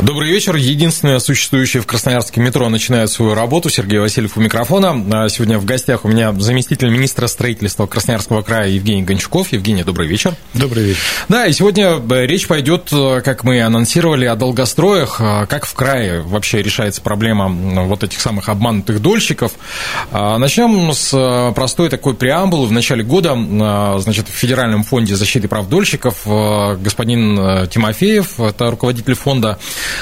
Добрый вечер. Единственное существующее в Красноярске метро начинает свою работу. Сергей Васильев у микрофона. Сегодня в гостях у меня заместитель министра строительства Красноярского края Евгений Ганчуков. Евгений, добрый вечер. Добрый вечер. Да, и сегодня речь пойдет, как мы анонсировали, о долгостроях. Как в крае вообще решается проблема вот этих самых обманутых дольщиков. Начнем с простой такой преамбулы. В начале года, значит, в Федеральном фонде защиты прав дольщиков господин Тимофеев, это руководитель фонда,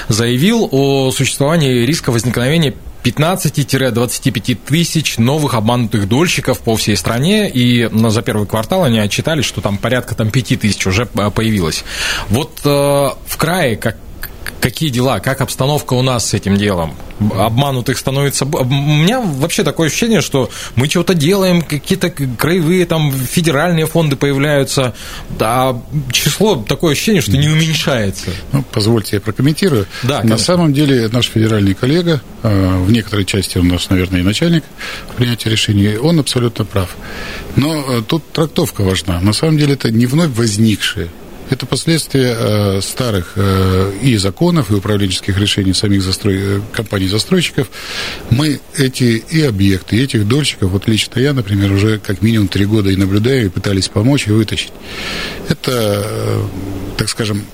заявил о существовании риска возникновения 15-25 тысяч новых обманутых дольщиков по всей стране, и за первый квартал они отчитали, что там порядка 5 тысяч уже появилось. Вот в крае какие дела, как обстановка у нас с этим делом? Обманутых становится... У меня вообще такое ощущение, что мы что-то делаем, какие-то краевые, там, федеральные фонды появляются, а число, такое ощущение, что не уменьшается. Ну, позвольте, я прокомментирую. Да, конечно. На самом деле, наш федеральный коллега, в некоторой части он наш, наверное, и начальник принятия решений, он абсолютно прав. Но тут трактовка важна. На самом деле, это не вновь возникшие. Это последствия старых и законов, и управленческих решений самих компаний-застройщиков. Мы эти и объекты, и этих дольщиков, вот лично я, например, уже как минимум 3 года и наблюдаю, и пытались помочь и вытащить. Это, так скажем,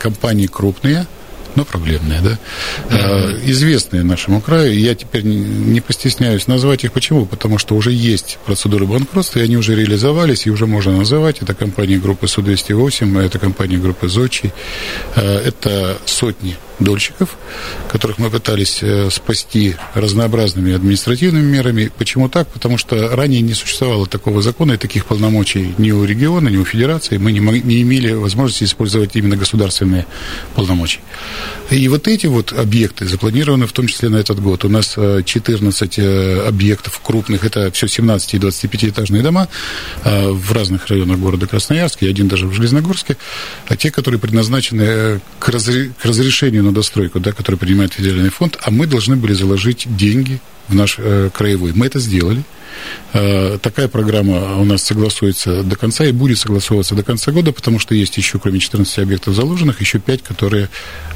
компании крупные, но проблемные, да, известные нашему краю. Я теперь не постесняюсь назвать их. Почему? Потому что уже есть процедуры банкротства, и они уже реализовались, и уже можно называть. Это компании группы Су-208, это компании группы Зочи. Это сотни дольщиков, которых мы пытались спасти разнообразными административными мерами. Почему так? Потому что ранее не существовало такого закона и таких полномочий ни у региона, ни у федерации. Мы не имели возможности использовать именно государственные полномочия. И вот эти вот объекты запланированы в том числе на этот год. У нас 14 объектов крупных, это все 17 и 25-этажные дома в разных районах города Красноярска, и один даже в Железногорске, а те, которые предназначены к разрешению на достройку, да, которые принимает федеральный фонд, а мы должны были заложить деньги в наш краевой. Мы это сделали. Такая программа у нас согласуется до конца и будет согласовываться до конца года, потому что есть еще, кроме 14 объектов заложенных, еще 5, которые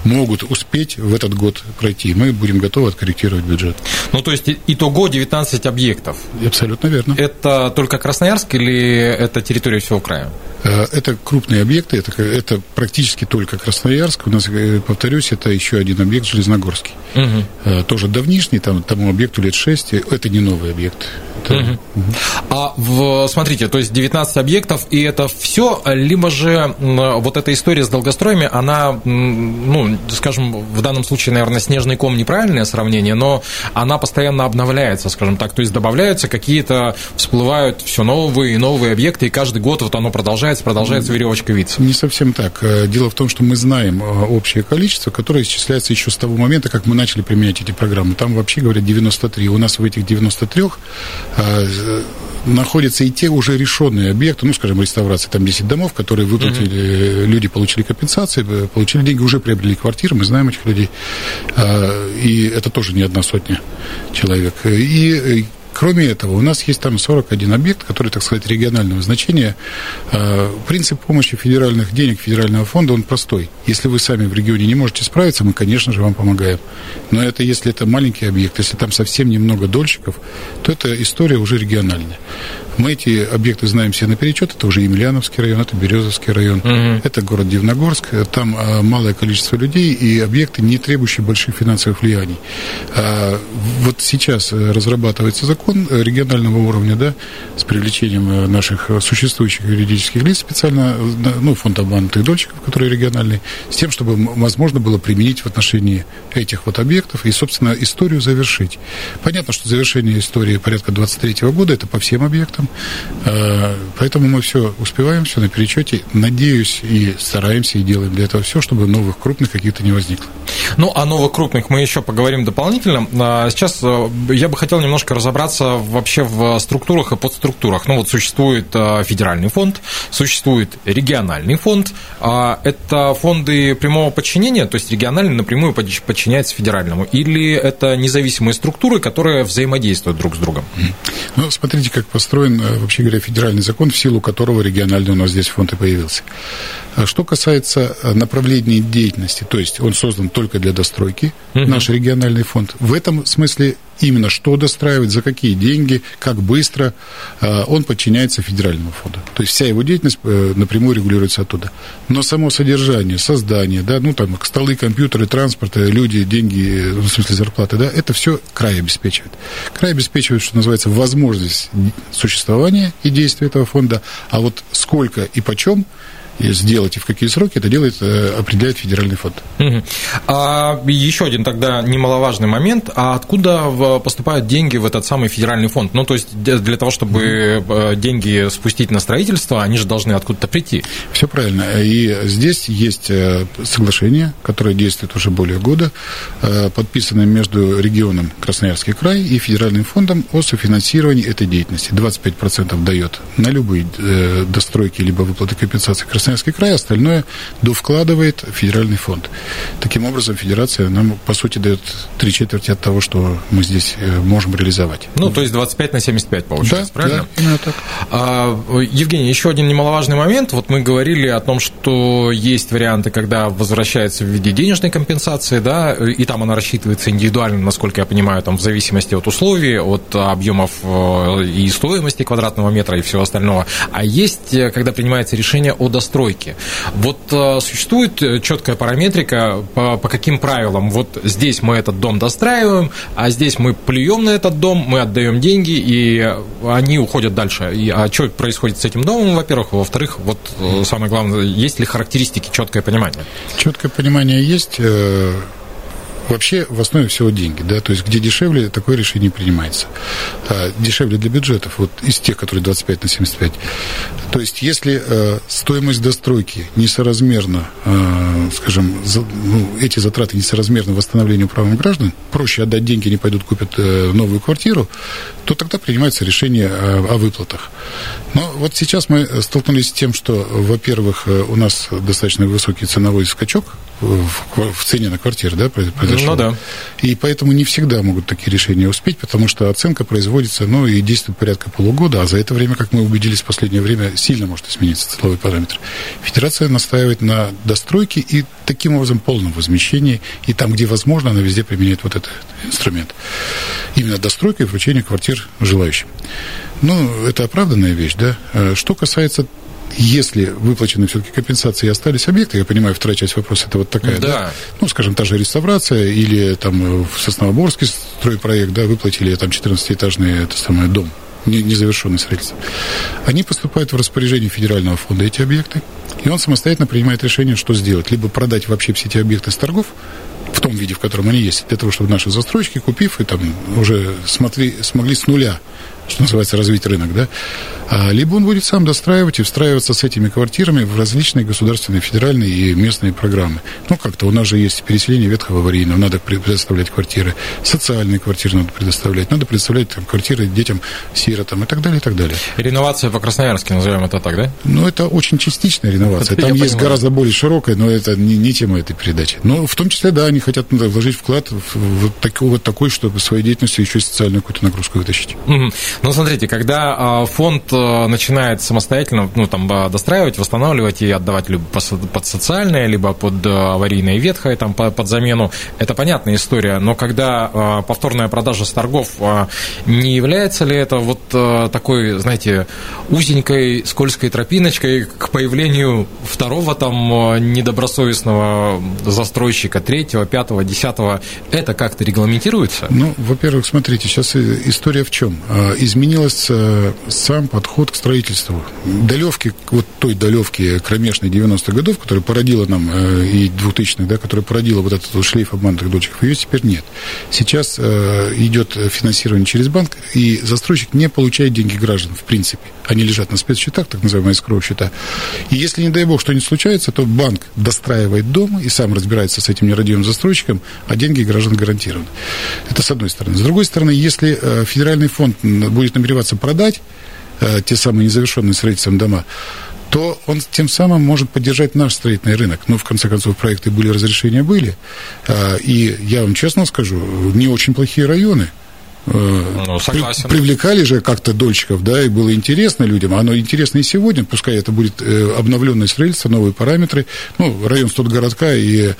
могут успеть в этот год пройти. Мы будем готовы откорректировать бюджет. Ну, то есть, итого 19 объектов. Абсолютно верно. Это только Красноярск или это территория всего края? Это крупные объекты, это практически только Красноярск. У нас, повторюсь, это еще один объект Железногорский. Угу. Тоже давнишний, там, тому объекту лет 6. Это не новый объект. Угу. Угу. А смотрите, то есть 19 объектов, и это все, либо же вот эта история с долгостроями, она, ну, скажем, в данном случае, наверное, снежный ком неправильное сравнение, но она постоянно обновляется, скажем так, то есть добавляются какие-то, всплывают все новые и новые объекты, и каждый год вот оно продолжается веревочка виться. Не совсем так. Дело в том, что мы знаем общее количество, которое исчисляется еще с того момента, как мы начали применять эти программы. Там вообще говорят 93. У нас в этих 93 находятся и те уже решенные объекты, ну, скажем, реставрация, там 10 домов, которые выплатили, люди получили компенсации, получили деньги, уже приобрели квартиры, мы знаем этих людей, и это тоже не одна сотня человек. И кроме этого, у нас есть там 41 объект, который, так сказать, регионального значения. Принцип помощи федеральных денег, федерального фонда, он простой. Если вы сами в регионе не можете справиться, мы, конечно же, вам помогаем. Но это если это маленький объект, если там совсем немного дольщиков, то эта история уже региональная. Мы эти объекты знаем все наперечет. Это уже Емельяновский район, это Березовский район, это город Дивногорск. Там малое количество людей и объекты, не требующие больших финансовых влияний. Вот сейчас разрабатывается закон регионального уровня, да, с привлечением наших существующих юридических лиц специально, ну, фонд обманутых дольщиков, который региональный, с тем, чтобы возможно было применить в отношении этих вот объектов и, собственно, историю завершить. Понятно, что завершение истории порядка 23-го года, это по всем объектам. там. Поэтому мы все успеваем, все на перечете. Надеюсь, и стараемся, и делаем для этого все, чтобы новых крупных каких-то не возникло. Ну, о новых крупных мы еще поговорим дополнительно. Сейчас я бы хотел немножко разобраться вообще в структурах и подструктурах. Ну, вот существует федеральный фонд, существует региональный фонд. Это фонды прямого подчинения, то есть региональный напрямую подчиняется федеральному. Или это независимые структуры, которые взаимодействуют друг с другом? Ну, смотрите, как построен, вообще говоря, федеральный закон, в силу которого региональный у нас здесь фонд и появился. Что касается направлений деятельности, то есть он создан только для достройки, наш региональный фонд, в этом смысле именно что достраивать, за какие деньги, как быстро, он подчиняется федеральному фонду. То есть вся его деятельность напрямую регулируется оттуда. Но само содержание, создание, да, ну там столы, компьютеры, транспорт, люди, деньги, в смысле зарплаты, да, это все край обеспечивает. Край обеспечивает, что называется, возможность существования и действия этого фонда, а вот сколько и почем сделать и в какие сроки, это делает, определяет федеральный фонд. Угу. А еще один тогда немаловажный момент, а откуда поступают деньги в этот самый федеральный фонд? Ну, то есть для того, чтобы деньги спустить на строительство, они же должны откуда-то прийти. Все правильно. И здесь есть соглашение, которое действует уже более года, подписанное между регионом Красноярский край и федеральным фондом о софинансировании этой деятельности. 25% дает на любые достройки либо выплаты компенсации Красноярского края, остальное довкладывает федеральный фонд. Таким образом, федерация нам, по сути, дает 3/4 от того, что мы здесь можем реализовать. Ну, то есть 25/75 получается, да, правильно? Да, именно так. Евгений, еще один немаловажный момент. Вот мы говорили о том, что есть варианты, когда возвращается в виде денежной компенсации, да, и там она рассчитывается индивидуально, насколько я понимаю, там в зависимости от условий, от объемов и стоимости квадратного метра и всего остального. А есть, когда принимается решение о доступности стройки. Вот существует четкая параметрика, по каким правилам? Вот здесь мы этот дом достраиваем, а здесь мы плюем на этот дом, мы отдаем деньги, и они уходят дальше. И, а что происходит с этим домом, во-первых? Во-вторых, вот самое главное, есть ли характеристики, четкое понимание? Четкое понимание есть. Вообще в основе всего деньги, да, то есть где дешевле, такое решение принимается. Дешевле для бюджетов, вот из тех, которые 25/75. То есть если стоимость достройки несоразмерна, скажем, эти затраты несоразмерны восстановлению правам граждан, проще отдать деньги, они пойдут купят новую квартиру, то тогда принимается решение о выплатах. Но вот сейчас мы столкнулись с тем, что, во-первых, у нас достаточно высокий ценовой скачок в цене на квартиру, да, произошел. Ну, да. И поэтому не всегда могут такие решения успеть, потому что оценка производится, ну, и действует порядка полугода, а за это время, как мы убедились в последнее время, сильно может измениться целовой параметр. Федерация настаивает на достройке и таким образом полном возмещении, и там, где возможно, она везде применяет вот этот инструмент. Именно достройка и вручение квартир желающим. Ну, это оправданная вещь, да. Что касается, если выплачены все-таки компенсации и остались объекты, я понимаю, вторая часть вопроса это вот такая, да, да? Ну, скажем, та же реставрация или там в Сосновоборске стройпроект, да, выплатили там 14-этажный это самое, дом, незавершенный строительство. Они поступают в распоряжение федерального фонда, эти объекты, и он самостоятельно принимает решение, что сделать. Либо продать вообще все эти объекты с торгов, в том виде, в котором они есть, для того, чтобы наши застройщики, купив, и там уже смогли с нуля, что называется, развить рынок, да, либо он будет сам достраивать и встраиваться с этими квартирами в различные государственные, федеральные и местные программы. Ну, как-то у нас же есть переселение ветхого аварийного, надо предоставлять квартиры, социальные квартиры надо предоставлять там, квартиры детям, сиротам и так далее, и так далее. Реновация по Красноярске, назовем это так, да? Ну, это очень частичная реновация. Это там есть понимаю. Гораздо более широкая, но это не тема этой передачи. Но в том числе, да, они хотят вложить вклад вот такой, чтобы своей деятельностью еще и социальную какую-то нагрузку вытащить. Угу. Ну, смотрите, когда фонд начинает самостоятельно, ну, там, достраивать, восстанавливать и отдавать либо под социальное, либо под аварийное и ветхое, там, под замену, это понятная история, но когда повторная продажа с торгов, не является ли это вот такой, знаете, узенькой скользкой тропиночкой к появлению второго, там, недобросовестного застройщика, третьего, пятого, десятого, это как-то регламентируется? Ну, во-первых, смотрите, сейчас история в чем? изменился сам подход к строительству. Долевки, вот той долевки кромешной 90-х годов, которая породила нам, и 2000-х, да, которая породила вот этот вот шлейф обманутых дочек, ее теперь нет. Сейчас идет финансирование через банк, и застройщик не получает деньги граждан, в принципе. Они лежат на спецсчетах, так называемые escrow-счета. И если, не дай бог, что-нибудь случается, то банк достраивает дом и сам разбирается с этим нерадивым застройщиком, а деньги граждан гарантированы. Это с одной стороны. С другой стороны, если федеральный фонд будет намереваться продать те самые незавершенные строительством дома, то он тем самым может поддержать наш строительный рынок. Но, в конце концов, проекты были, разрешения были. И я вам честно скажу, не очень плохие районы. Ну, привлекали же как-то дольщиков, да, и было интересно людям. Оно интересно и сегодня, пускай это будет обновленное строительство, новые параметры. Ну, район Студгородка и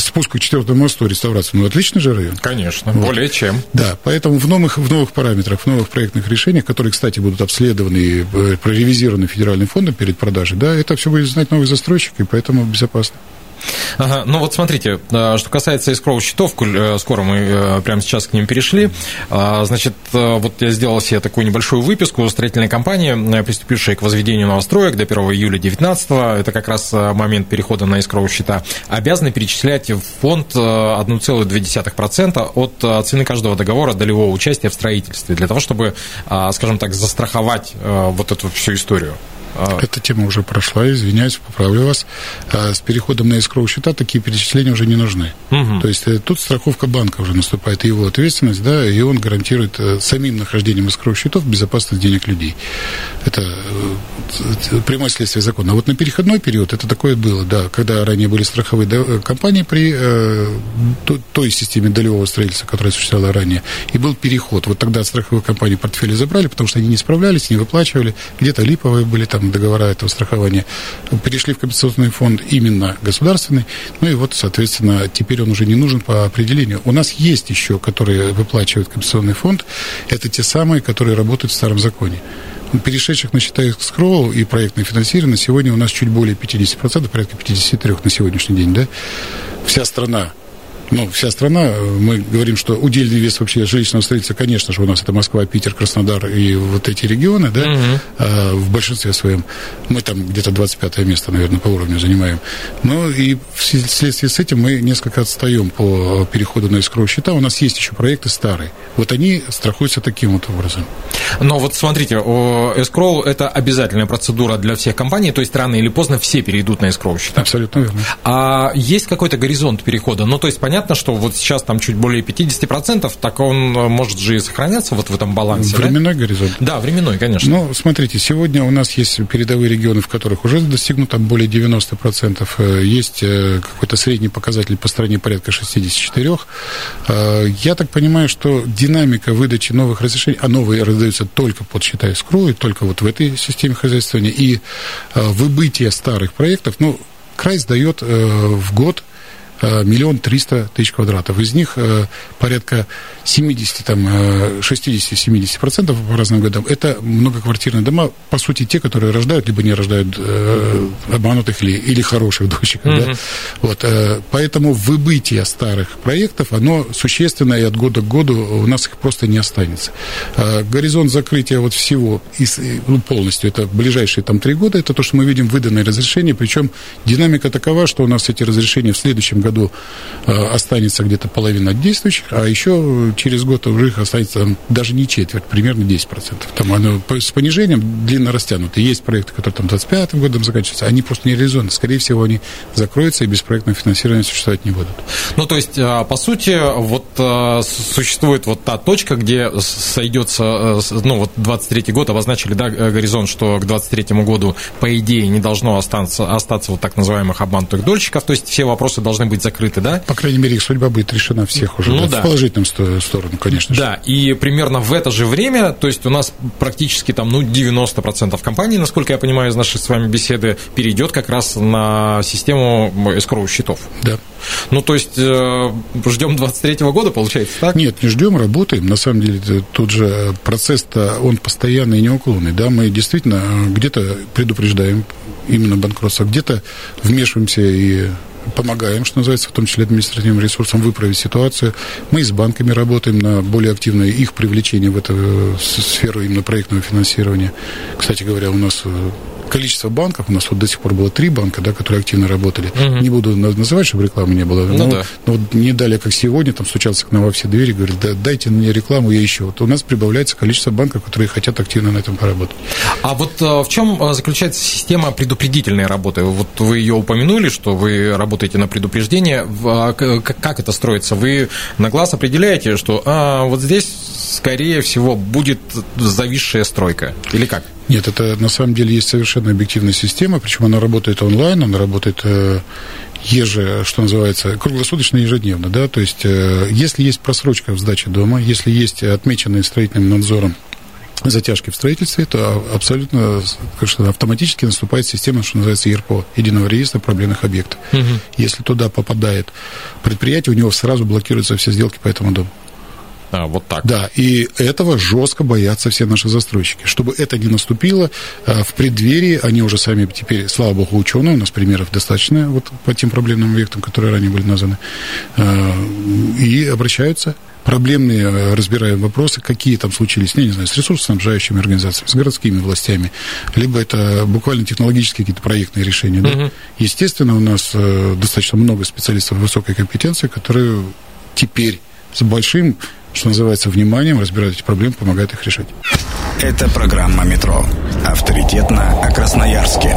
спуск к 4-му мосту, реставрация. Ну, отличный же район. Конечно, вот. Более чем. Да, поэтому в новых параметрах, в новых проектных решениях, которые, кстати, будут обследованы и проревизированы федеральным фондом перед продажей, да, это все будет знать новый застройщик, и поэтому безопасно. Ага, ну вот смотрите, что касается escrow-счетов, скоро мы прямо сейчас к ним перешли. Значит, вот я сделал себе такую небольшую выписку строительной компании, приступившей к возведению новостроек до 1 июля 2019, это как раз момент перехода на escrow-счета, обязаны перечислять в фонд 1,2% от цены каждого договора долевого участия в строительстве, для того, чтобы, скажем так, застраховать вот эту всю историю. Эта тема уже прошла, извиняюсь, поправлю вас. С переходом на escrow-счета такие перечисления уже не нужны. Угу. То есть тут страховка банка уже наступает, и его ответственность, да, и он гарантирует самим нахождением escrow-счетов безопасность денег людей. Это прямое следствие закона. А вот на переходной период это такое было, да, когда ранее были страховые компании при той системе долевого строительства, которая существовала ранее, и был переход. Вот тогда страховые компании портфели забрали, потому что они не справлялись, не выплачивали, где-то липовые были там договора этого страхования, перешли в компенсационный фонд именно государственный, ну и вот, соответственно, теперь он уже не нужен по определению. У нас есть еще, которые выплачивают компенсационный фонд, это те самые, которые работают в старом законе. Перешедших на счета escrow и проектное финансирование сегодня у нас чуть более 50%, порядка 53% на сегодняшний день, да? Вся страна, мы говорим, что удельный вес вообще жилищного строительства, конечно же, у нас это Москва, Питер, Краснодар и вот эти регионы, да, в большинстве своем. Мы там где-то 25 место, наверное, по уровню занимаем. Ну и вследствие с этим мы несколько отстаем по переходу на escrow-счета. У нас есть еще проекты старые. Вот они страхуются таким вот образом. Но вот смотрите, escrow – это обязательная процедура для всех компаний, то есть рано или поздно все перейдут на escrow-счета. Абсолютно верно. А есть какой-то горизонт перехода? Ну, то есть, понятно, что вот сейчас там чуть более 50%, так он может же и сохраняться вот в этом балансе. Временной, да? Горизонт? Да, временной, конечно. Ну, смотрите, сегодня у нас есть передовые регионы, в которых уже достигнуто более 90%. Есть какой-то средний показатель по стране порядка 64%. Я так понимаю, что динамика выдачи новых разрешений, а новые раздаются только под счета escrow, и только вот в этой системе хозяйствования, и выбытие старых проектов, ну, край сдает в год 1 300 000 квадратов. Из них порядка 60-70% по разным годам. Это многоквартирные дома, по сути, те, которые рождают, либо не рождают обманутых или хороших дочек. Mm-hmm. Да? Вот, поэтому выбытие старых проектов, оно существенно, и от года к году у нас их просто не останется. Горизонт закрытия вот всего, полностью, это ближайшие там 3 года, это то, что мы видим выданные разрешения, причем динамика такова, что у нас эти разрешения в следующем году останется где-то половина от действующих, а еще через год уже их останется там, даже не четверть, примерно 10%. Там оно с понижением длинно растянуто. Есть проекты, которые там 25-м годом заканчиваются, они просто нереализованы. Скорее всего, они закроются и без проектного финансирования существовать не будут. Ну, то есть, по сути, вот существует вот та точка, где сойдется, ну, вот 23-й год обозначили, да, горизонт, что к 23-му году, по идее, не должно остаться вот так называемых обманутых дольщиков, то есть все вопросы должны быть закрыты, да? По крайней мере, их судьба будет решена всех уже, ну, да. В положительную сторону, конечно же. Да, и примерно в это же время, то есть у нас практически там, 90% компаний, насколько я понимаю, из нашей с вами беседы, перейдет как раз на систему escrow-счетов. Да. Ну, то есть, ждем 23-го года, получается, так? Нет, не ждем, работаем. На самом деле, тут же процесс-то, он постоянный и неуклонный, да, мы действительно где-то предупреждаем именно банкротство, где-то вмешиваемся и помогаем, что называется, в том числе административным ресурсом, выправить ситуацию. Мы с банками работаем на более активное их привлечение в эту сферу именно проектного финансирования. Кстати говоря, у нас количество банков, у нас вот до сих пор было 3 банка, да, которые активно работали. Угу. Не буду называть, чтобы рекламы не было. Ну, да. Но вот не далее, как сегодня, там стучался к нам во все двери, говорит, да, дайте мне рекламу, я ищу. Вот у нас прибавляется количество банков, которые хотят активно на этом поработать. А вот в чем заключается система предупредительной работы? Вот вы ее упомянули, что вы работаете на предупреждение. Как это строится? Вы на глаз определяете, что вот здесь, скорее всего, будет зависшая стройка? Или как? Нет, это на самом деле есть совершенно объективная система, причем она работает онлайн, она работает что называется, круглосуточно, ежедневно, да, то есть если есть просрочка в сдаче дома, если есть отмеченные строительным надзором затяжки в строительстве, то абсолютно автоматически наступает система, что называется, ЕРПО, Единого реестра проблемных объектов. Угу. Если туда попадает предприятие, у него сразу блокируются все сделки по этому дому. Вот так. Да, и этого жестко боятся все наши застройщики. Чтобы это не наступило, в преддверии они уже сами теперь, слава богу, ученые, у нас примеров достаточно вот по тем проблемным объектам, которые ранее были названы, и обращаются. Проблемные разбираем вопросы, какие там случились, я не знаю, с ресурсоснабжающими организациями, с городскими властями, либо это буквально технологические какие-то проектные решения. Да? Угу. Естественно, у нас достаточно много специалистов высокой компетенции, которые теперь с большим, что называется, вниманием разбирают эти проблемы, помогают их решать. Это программа «Метро». Авторитетно о Красноярске.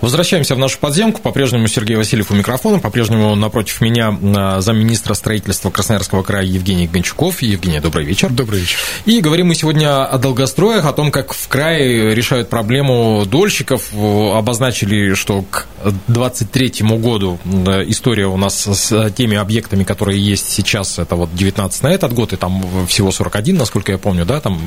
Возвращаемся в нашу подземку. По-прежнему Сергей Васильев у микрофона. По-прежнему напротив меня замминистра строительства Красноярского края Евгений Ганчуков. Евгений, добрый вечер. Добрый вечер. И говорим мы сегодня о долгостроях, о том, как в крае решают проблему дольщиков. Обозначили, что к 2023 году история у нас с теми объектами, которые есть сейчас, это вот 19 на этот год, и там всего 41, насколько я помню, да? Там...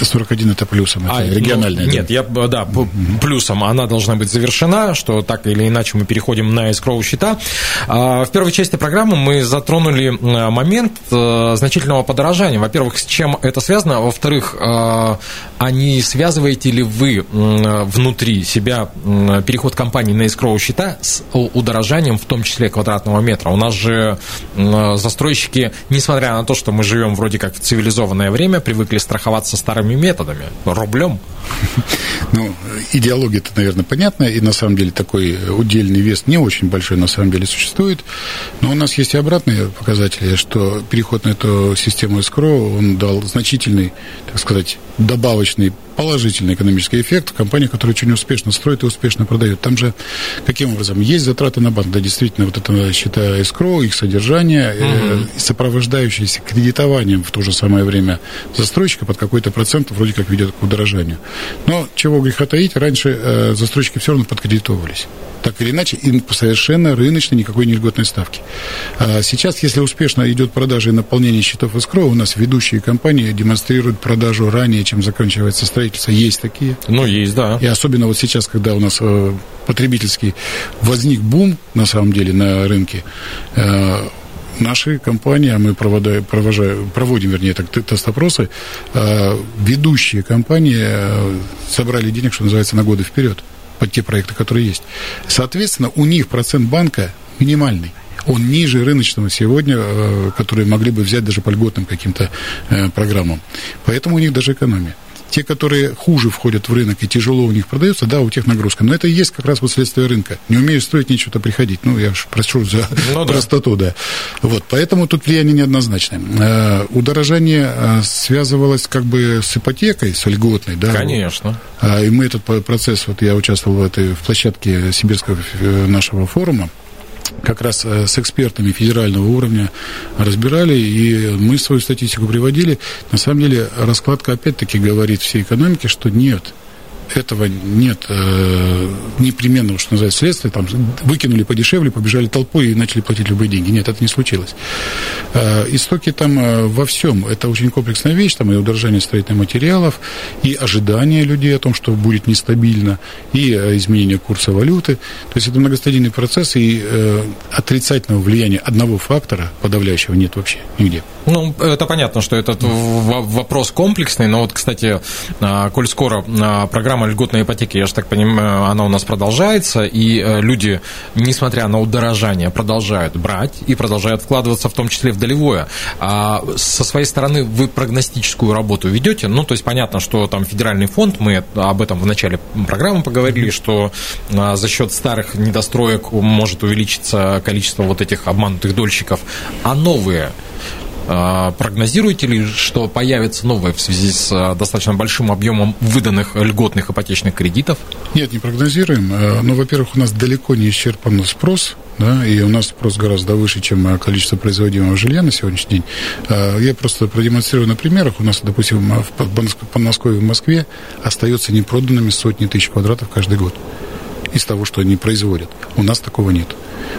41 это плюсом, это региональная. Ну, нет, плюсом. Она должна быть завершена, что так или иначе мы переходим на escrow счета. В первой части программы мы затронули момент значительного подорожания. Во-первых, с чем это связано? Во-вторых, а не связываете ли вы внутри себя переход компании на escrow счета с удорожанием, в том числе квадратного метра? У нас же застройщики, несмотря на то, что мы живем вроде как в цивилизованное время, привыкли страховаться старыми методами, рублем. Ну, идеология-то, наверное, понятна, и на самом деле такой удельный вес не очень большой на самом деле существует, но у нас есть и обратные показатели, что переход на эту систему escrow, он дал значительный, так сказать, добавочный положительный экономический эффект в компании, которая очень успешно строит и успешно продает. Там же каким образом? Есть затраты на банк, да, действительно, вот это счета escrow, их содержание, сопровождающееся кредитованием в то же самое время застройщика под какой-то процент вроде как ведет к удорожанию. Но чего греха таить, раньше застройщики все равно подкредитовывались. Так или иначе, им совершенно рыночной никакой нельготной ставки. А сейчас, если успешно идет продажа и наполнение счетов escrow, у нас ведущие компании демонстрируют продажу ранее, чем заканчивается строительство. Есть такие. Ну, есть, да. И особенно вот сейчас, когда у нас потребительский возник бум, на самом деле, на рынке, наши компании, а мы проводим тест-опросы, ведущие компании собрали денег, что называется, на годы вперед под те проекты, которые есть. Соответственно, у них процент банка минимальный. Он ниже рыночного сегодня, который могли бы взять даже по льготным каким-то программам. Поэтому у них даже экономия. Те, которые хуже входят в рынок и тяжело у них продаются, да, у тех нагрузка. Но это и есть как раз вот следствие рынка. Не умеешь строить, нечего-то приходить. Ну, я уж прошу за простоту, да. Вот, поэтому тут влияние неоднозначное. Удорожание связывалось как бы с ипотекой, с льготной, да. Конечно. И мы этот процесс, вот я участвовал в площадке Сибирского нашего форума, как раз с экспертами федерального уровня разбирали, и мы свою статистику приводили. На самом деле раскладка опять-таки говорит всей экономике, что нет, этого нет непременного, что называется, следствия. Там выкинули подешевле, побежали толпой и начали платить любые деньги. Нет, это не случилось. Истоки там во всем. Это очень комплексная вещь, там и удорожание строительных материалов, и ожидание людей о том, что будет нестабильно, и изменение курса валюты. То есть это многостадийный процесс, и отрицательного влияния одного фактора подавляющего нет вообще нигде. Ну, это понятно, что этот вопрос комплексный, но вот, кстати, коль скоро программа Программа льготной ипотеки, я же так понимаю, она у нас продолжается, и люди, несмотря на удорожание, продолжают брать и продолжают вкладываться, в том числе в долевое. А со своей стороны вы прогностическую работу ведете? Ну, то есть понятно, что там федеральный фонд, мы об этом в начале программы поговорили, что за счет старых недостроек может увеличиться количество вот этих обманутых дольщиков, а новые... Прогнозируете ли, что появятся новые в связи с достаточно большим объемом выданных льготных ипотечных кредитов? Нет, не прогнозируем. Но, во-первых, у нас далеко не исчерпан спрос, да, и у нас спрос гораздо выше, чем количество производимого жилья на сегодняшний день. Я просто продемонстрирую на примерах. У нас, допустим, в Подмосковье и в Москве остается непроданными сотни тысяч квадратов каждый год из того, что они производят. У нас такого нет.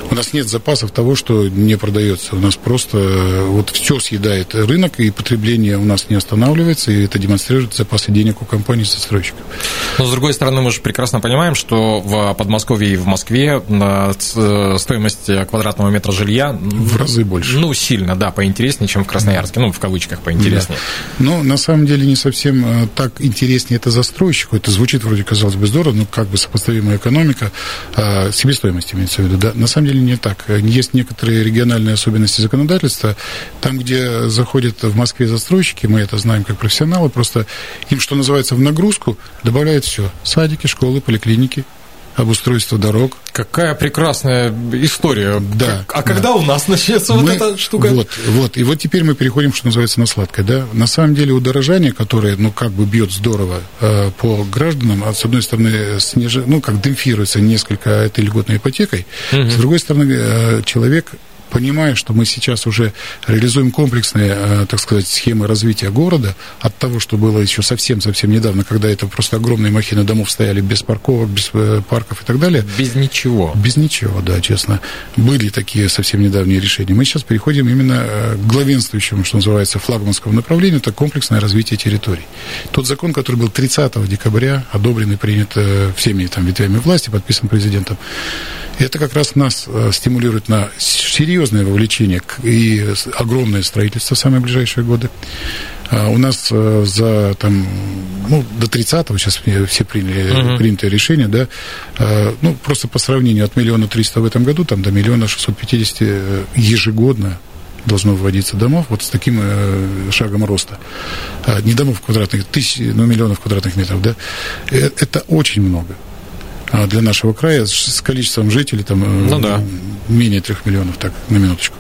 У нас нет запасов того, что не продается. У нас просто вот все съедает рынок, и потребление у нас не останавливается, и это демонстрирует запасы денег у компаний-застройщиков. Но, с другой стороны, мы же прекрасно понимаем, что в Подмосковье и в Москве стоимость квадратного метра жилья... В разы больше. Ну, сильно, да, поинтереснее, чем в Красноярске. Ну, в кавычках, поинтереснее. Да. Но, на самом деле, не совсем так интереснее это застройщику. Это звучит, вроде, казалось бы, здорово, но как бы сопоставимая экономика, себестоимость имеется в виду, да, на самом деле не так. Есть некоторые региональные особенности законодательства. Там, где заходят в Москве застройщики, мы это знаем как профессионалы, просто им, что называется, в нагрузку добавляют все. Садики, школы, поликлиники, обустройство дорог. Какая прекрасная история. Да. А когда у нас начнется вот эта штука? Вот. И вот теперь мы переходим, что называется, на сладкое. Да? На самом деле удорожание, которое, ну, как бы бьет здорово по гражданам, а с одной стороны, ну, как демпфируется несколько этой льготной ипотекой, с другой стороны, человек, понимая, что мы сейчас уже реализуем комплексные, так сказать, схемы развития города, от того, что было еще совсем-совсем недавно, когда это просто огромные махины домов стояли без парковок, без парков и так далее. Без ничего. Без ничего, да, честно. Были такие совсем недавние решения. Мы сейчас переходим именно к главенствующему, что называется, флагманскому направлению, это комплексное развитие территорий. Тот закон, который был 30 декабря, одобрен и принят всеми там ветвями власти, подписан президентом, это как раз нас стимулирует на серьезное вовлечение и огромное строительство в самые ближайшие годы. У нас за там, ну, до 30-го сейчас все приняли принятое решение, да, ну, просто по сравнению от 1 300 000 в этом году там, до 1 650 000 ежегодно должно вводиться домов вот с таким шагом роста. Не домов квадратных, тысяч, но миллионов квадратных метров, да. Это очень много для нашего края, с количеством жителей там, ну, да, менее 3 миллионов, так, на минуточку.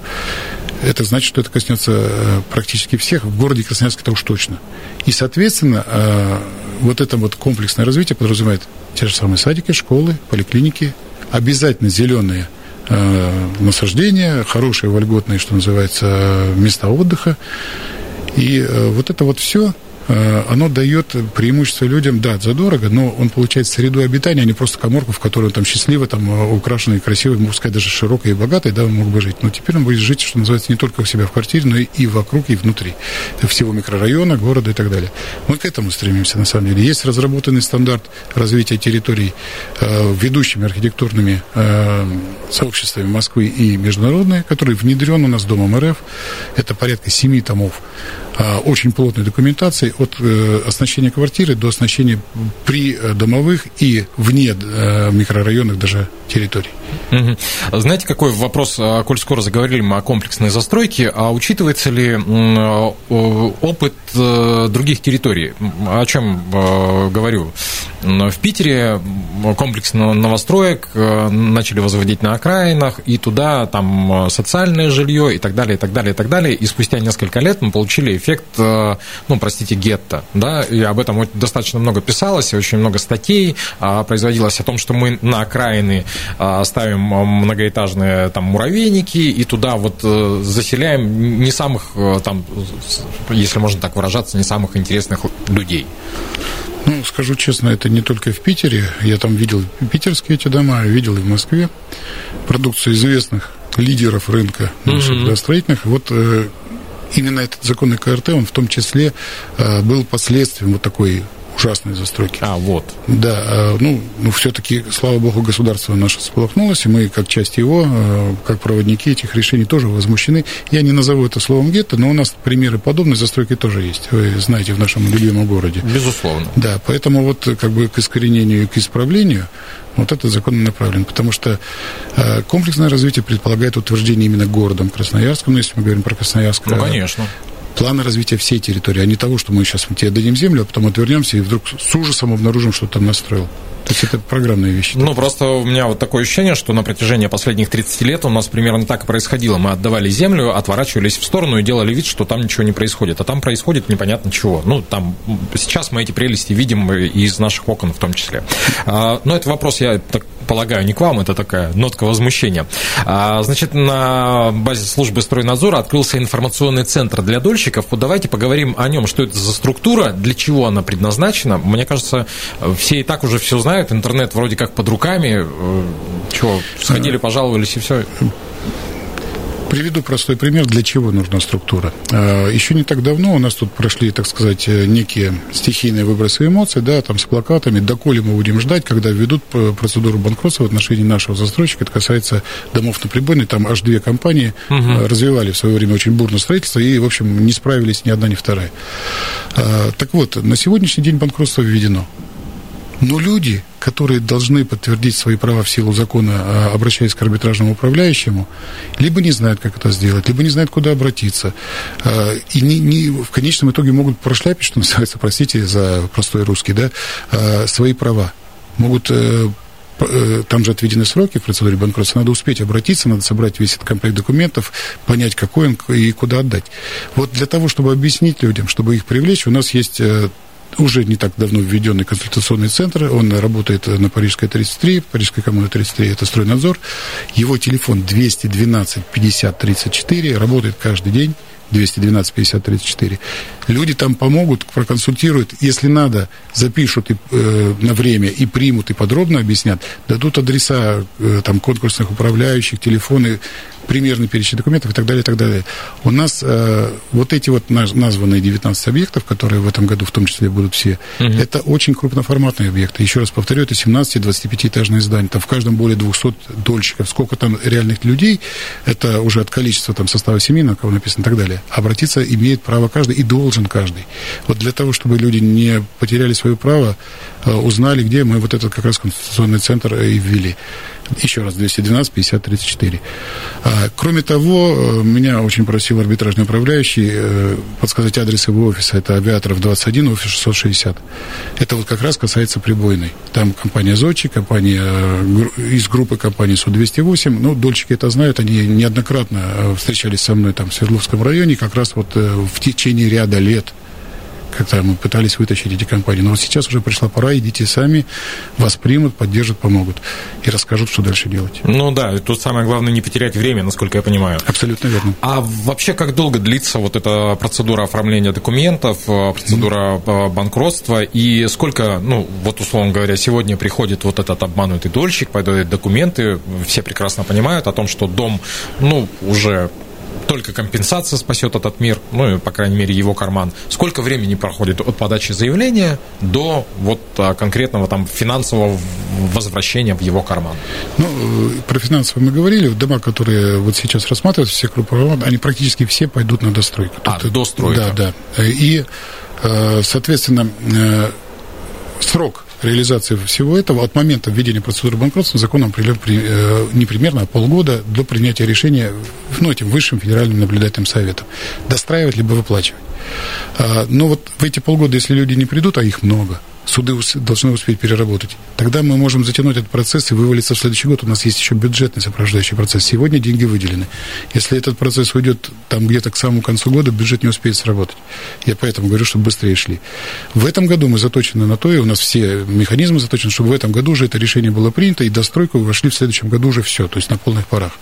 Это значит, что это коснется практически всех. В городе Красноярске это уж точно. И, соответственно, вот это вот комплексное развитие подразумевает те же самые садики, школы, поликлиники, обязательно зеленые насаждения, хорошие вольготные, что называется, места отдыха. И вот это вот все... оно дает преимущество людям, да, задорого, но он получает среду обитания, а не просто коморку, в которой он там счастливо, там, украшенный, красивый, пускай даже широкой и богатой, да, он мог бы жить. Но теперь он будет жить, что называется, не только у себя в квартире, но и вокруг, и внутри всего микрорайона, города и так далее. Мы к этому стремимся, на самом деле. Есть разработанный стандарт развития территорий ведущими архитектурными сообществами Москвы и международные, который внедрен у нас Домом РФ. Это порядка 7 томов. Очень плотной документации от оснащения квартиры до оснащения придомовых и вне микрорайонных даже территорий. Знаете, какой вопрос, коль скоро заговорили мы о комплексной застройке, а учитывается ли опыт других территорий? О чем говорю? В Питере комплексные новостроек начали возводить на окраинах, и туда там социальное жилье и так далее, и так далее, и так далее. И спустя несколько лет мы получили эффект, ну, простите, гетто, да, и об этом достаточно много писалось, и очень много статей производилось о том, что мы на окраины ставим многоэтажные там муравейники, и туда вот заселяем не самых, там, если можно так выражаться, не самых интересных людей. Ну, скажу честно, это не только в Питере. Я там видел питерские эти дома, видел и в Москве продукцию известных лидеров рынка строительных. Вот именно этот закон о КРТ, он в том числе был последствием вот такой ужасные застройки. А, вот. Да, ну все-таки, слава богу, государство наше сполохнулось, и мы, как часть его, как проводники этих решений, тоже возмущены. Я не назову это словом гетто, но у нас примеры подобной застройки тоже есть, вы знаете, в нашем любимом городе. Безусловно. Да, поэтому вот как бы к искоренению и к исправлению вот этот закон направлен, потому что комплексное развитие предполагает утверждение именно городом Красноярском, ну, если мы говорим про Красноярск. Ну, конечно. Планы развития всей территории, а не того, что мы сейчас тебе дадим землю, а потом отвернемся и вдруг с ужасом обнаружим, что там настроил. То есть это программные вещи. Ну, просто у меня вот такое ощущение, что на протяжении последних 30 лет у нас примерно так и происходило. Мы отдавали землю, отворачивались в сторону и делали вид, что там ничего не происходит. А там происходит непонятно чего. Ну, там сейчас мы эти прелести видим из наших окон в том числе. Но это вопрос, я так полагаю, не к вам, это такая нотка возмущения. Значит, на базе службы стройнадзора открылся информационный центр для дольщиков. Вот давайте поговорим о нем, что это за структура, для чего она предназначена. Мне кажется, все и так уже все знают. Интернет вроде как под руками. Чего, сходили, пожаловались и все. Приведу простой пример, для чего нужна структура. Еще не так давно у нас тут прошли, так сказать, некие стихийные выбросы эмоций, да, там с плакатами, доколе мы будем ждать, когда введут процедуру банкротства в отношении нашего застройщика. Это касается домов на Прибойной, там аж две компании развивали в свое время очень бурно строительство и, в общем, не справились ни одна, ни вторая. Так вот, на сегодняшний день банкротство введено. Но люди, которые должны подтвердить свои права в силу закона, обращаясь к арбитражному управляющему, либо не знают, как это сделать, либо не знают, куда обратиться. И в конечном итоге могут прошляпить, что называется, простите за простой русский, да, свои права. Могут... Там же отведены сроки в процедуре банкротства. Надо успеть обратиться, надо собрать весь этот комплект документов, понять, какой он и куда отдать. Вот для того, чтобы объяснить людям, чтобы их привлечь, у нас есть... уже не так давно введенный консультационный центр, он работает на Парижской 33, Парижской коммуны 33, это стройнадзор, его телефон 212 50 34, работает каждый день, 212 50 34. Люди там помогут, проконсультируют, если надо, запишут и, на время и примут, и подробно объяснят, дадут адреса там, конкурсных управляющих, телефоны, примерный перечень документов и так далее, и так далее. У нас вот эти вот названные 19 объектов, которые в этом году в том числе будут все, это очень крупноформатные объекты. Еще раз повторю, это 17 и 25-этажные здания. Там в каждом более 200 дольщиков. Сколько там реальных людей, это уже от количества там, состава семьи, на кого написано, и так далее. Обратиться имеет право каждый и должен каждый. Вот для того, чтобы люди не потеряли свое право, узнали, где мы вот этот как раз консультационный центр и ввели. Еще раз, 212 50 34. Кроме того, меня очень просил арбитражный управляющий подсказать адрес его офиса. Это Авиаторов 21, офис 660. Это вот как раз касается Прибойной. Там компания «Зочи», компания из группы компании Су-208. Ну, дольщики это знают, они неоднократно встречались со мной там в Свердловском районе, как раз вот в течение ряда лет, когда мы пытались вытащить эти компании. Но вот сейчас уже пришла пора, идите сами, вас примут, поддержат, помогут и расскажут, что дальше делать. Ну да, тут самое главное не потерять время, насколько я понимаю. Абсолютно верно. А вообще как долго длится вот эта процедура оформления документов, процедура банкротства, и сколько, ну вот условно говоря, сегодня приходит вот этот обманутый дольщик, подает документы, все прекрасно понимают о том, что дом, ну, уже... только компенсация спасет этот мир, ну, и, по крайней мере, его карман. Сколько времени проходит от подачи заявления до вот конкретного там финансового возвращения в его карман? Ну, про финансовое мы говорили. Дома, которые вот сейчас рассматриваются, все крупные, они практически все пойдут на достройку. Достройку. Да, да. И, соответственно, срок реализации всего этого от момента введения процедуры банкротства законом не примерно, а полгода до принятия решения, ну, этим высшим федеральным наблюдательным советом. Достраивать либо выплачивать. Но вот в эти полгода, если люди не придут, а их много, суды должны успеть переработать. Тогда мы можем затянуть этот процесс и вывалиться в следующий год. У нас есть еще бюджетный сопровождающий процесс. Сегодня деньги выделены. Если этот процесс уйдет там где-то к самому концу года, бюджет не успеет сработать. Я поэтому говорю, чтобы быстрее шли. В этом году мы заточены на то, и у нас все механизмы заточены, чтобы в этом году уже это решение было принято, и достройку вошли в следующем году уже все, то есть на полных парах.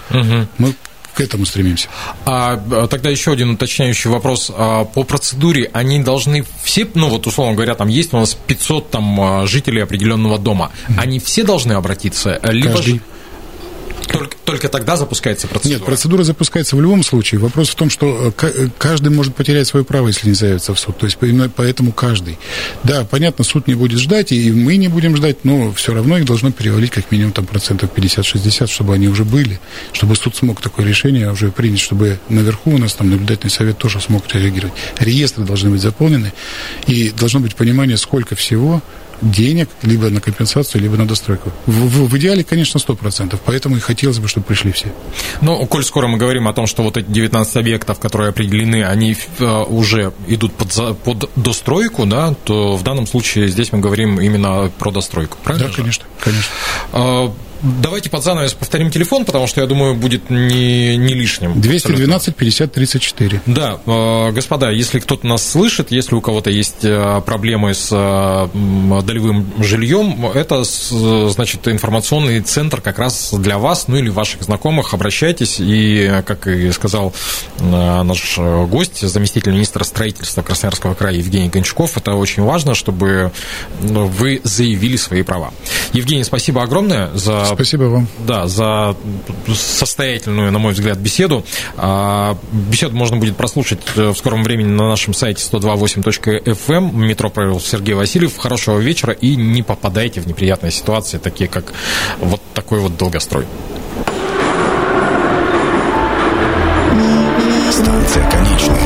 Мы к этому стремимся. А тогда еще один уточняющий вопрос. По процедуре они должны все, ну вот условно говоря, там есть у нас 500 там жителей определенного дома, они все должны обратиться? Либо каждый. Только... Только тогда запускается процедура? Нет, процедура запускается в любом случае. Вопрос в том, что каждый может потерять свое право, если не заявится в суд. То есть поэтому каждый. Да, понятно, суд не будет ждать, и мы не будем ждать, но все равно их должно перевалить как минимум там, 50-60%, чтобы они уже были, чтобы суд смог такое решение уже принять, чтобы наверху у нас там наблюдательный совет тоже смог реагировать. Реестры должны быть заполнены, и должно быть понимание, сколько всего денег либо на компенсацию, либо на достройку. В идеале, конечно, 100%. Поэтому и хотелось бы, чтобы пришли все. Ну, коль скоро мы говорим о том, что вот эти 19 объектов, которые определены, они уже идут под достройку, да, то в данном случае здесь мы говорим именно про достройку, правильно? Да, конечно. Давайте под занавес повторим телефон, потому что, я думаю, будет не лишним. 212-50-34. Да, господа, если кто-то нас слышит, если у кого-то есть проблемы с долевым жильем, это, значит, информационный центр как раз для вас, ну или ваших знакомых. Обращайтесь, и, как и сказал наш гость, заместитель министра строительства Красноярского края Евгений Ганчуков, это очень важно, чтобы вы заявили свои права. Евгений, спасибо огромное за... Спасибо вам. Да, за состоятельную, на мой взгляд, беседу. Беседу можно будет прослушать в скором времени на нашем сайте 128.fm. Метро провел Сергей Васильев. Хорошего вечера и не попадайте в неприятные ситуации, такие как вот такой вот долгострой. Станция конечная.